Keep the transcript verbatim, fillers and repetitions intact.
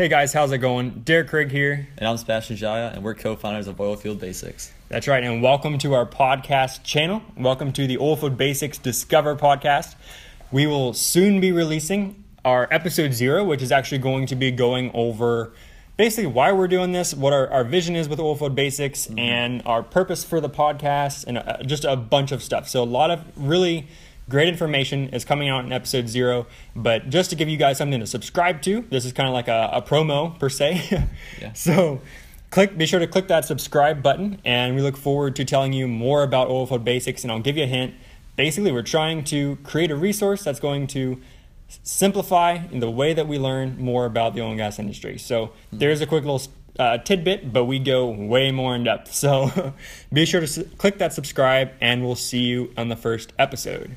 Hey guys, how's it going? Derek Craig here. And I'm Sebastian Jaya, and we're co-founders of Oilfield Basics. That's right, and welcome to our podcast channel. Welcome to the Oilfield Basics Discover podcast. We will soon be releasing our episode zero, which is actually going to be going over basically why we're doing this, what our, our vision is with Oilfield Basics, mm-hmm. and our purpose for the podcast, and uh, just a bunch of stuff. So a lot of really great information is coming out in episode zero, but just to give you guys something to subscribe to, this is kind of like a, a promo per se. yeah. So click, be sure to click that subscribe button, and we look forward to telling you more about Oilfield Basics. And I'll give you a hint. Basically, we're trying to create a resource that's going to simplify in the way that we learn more about the oil and gas industry. So mm-hmm. there's a quick little uh, tidbit, but we go way more in depth. So be sure to su- click that subscribe, and we'll see you on the first episode.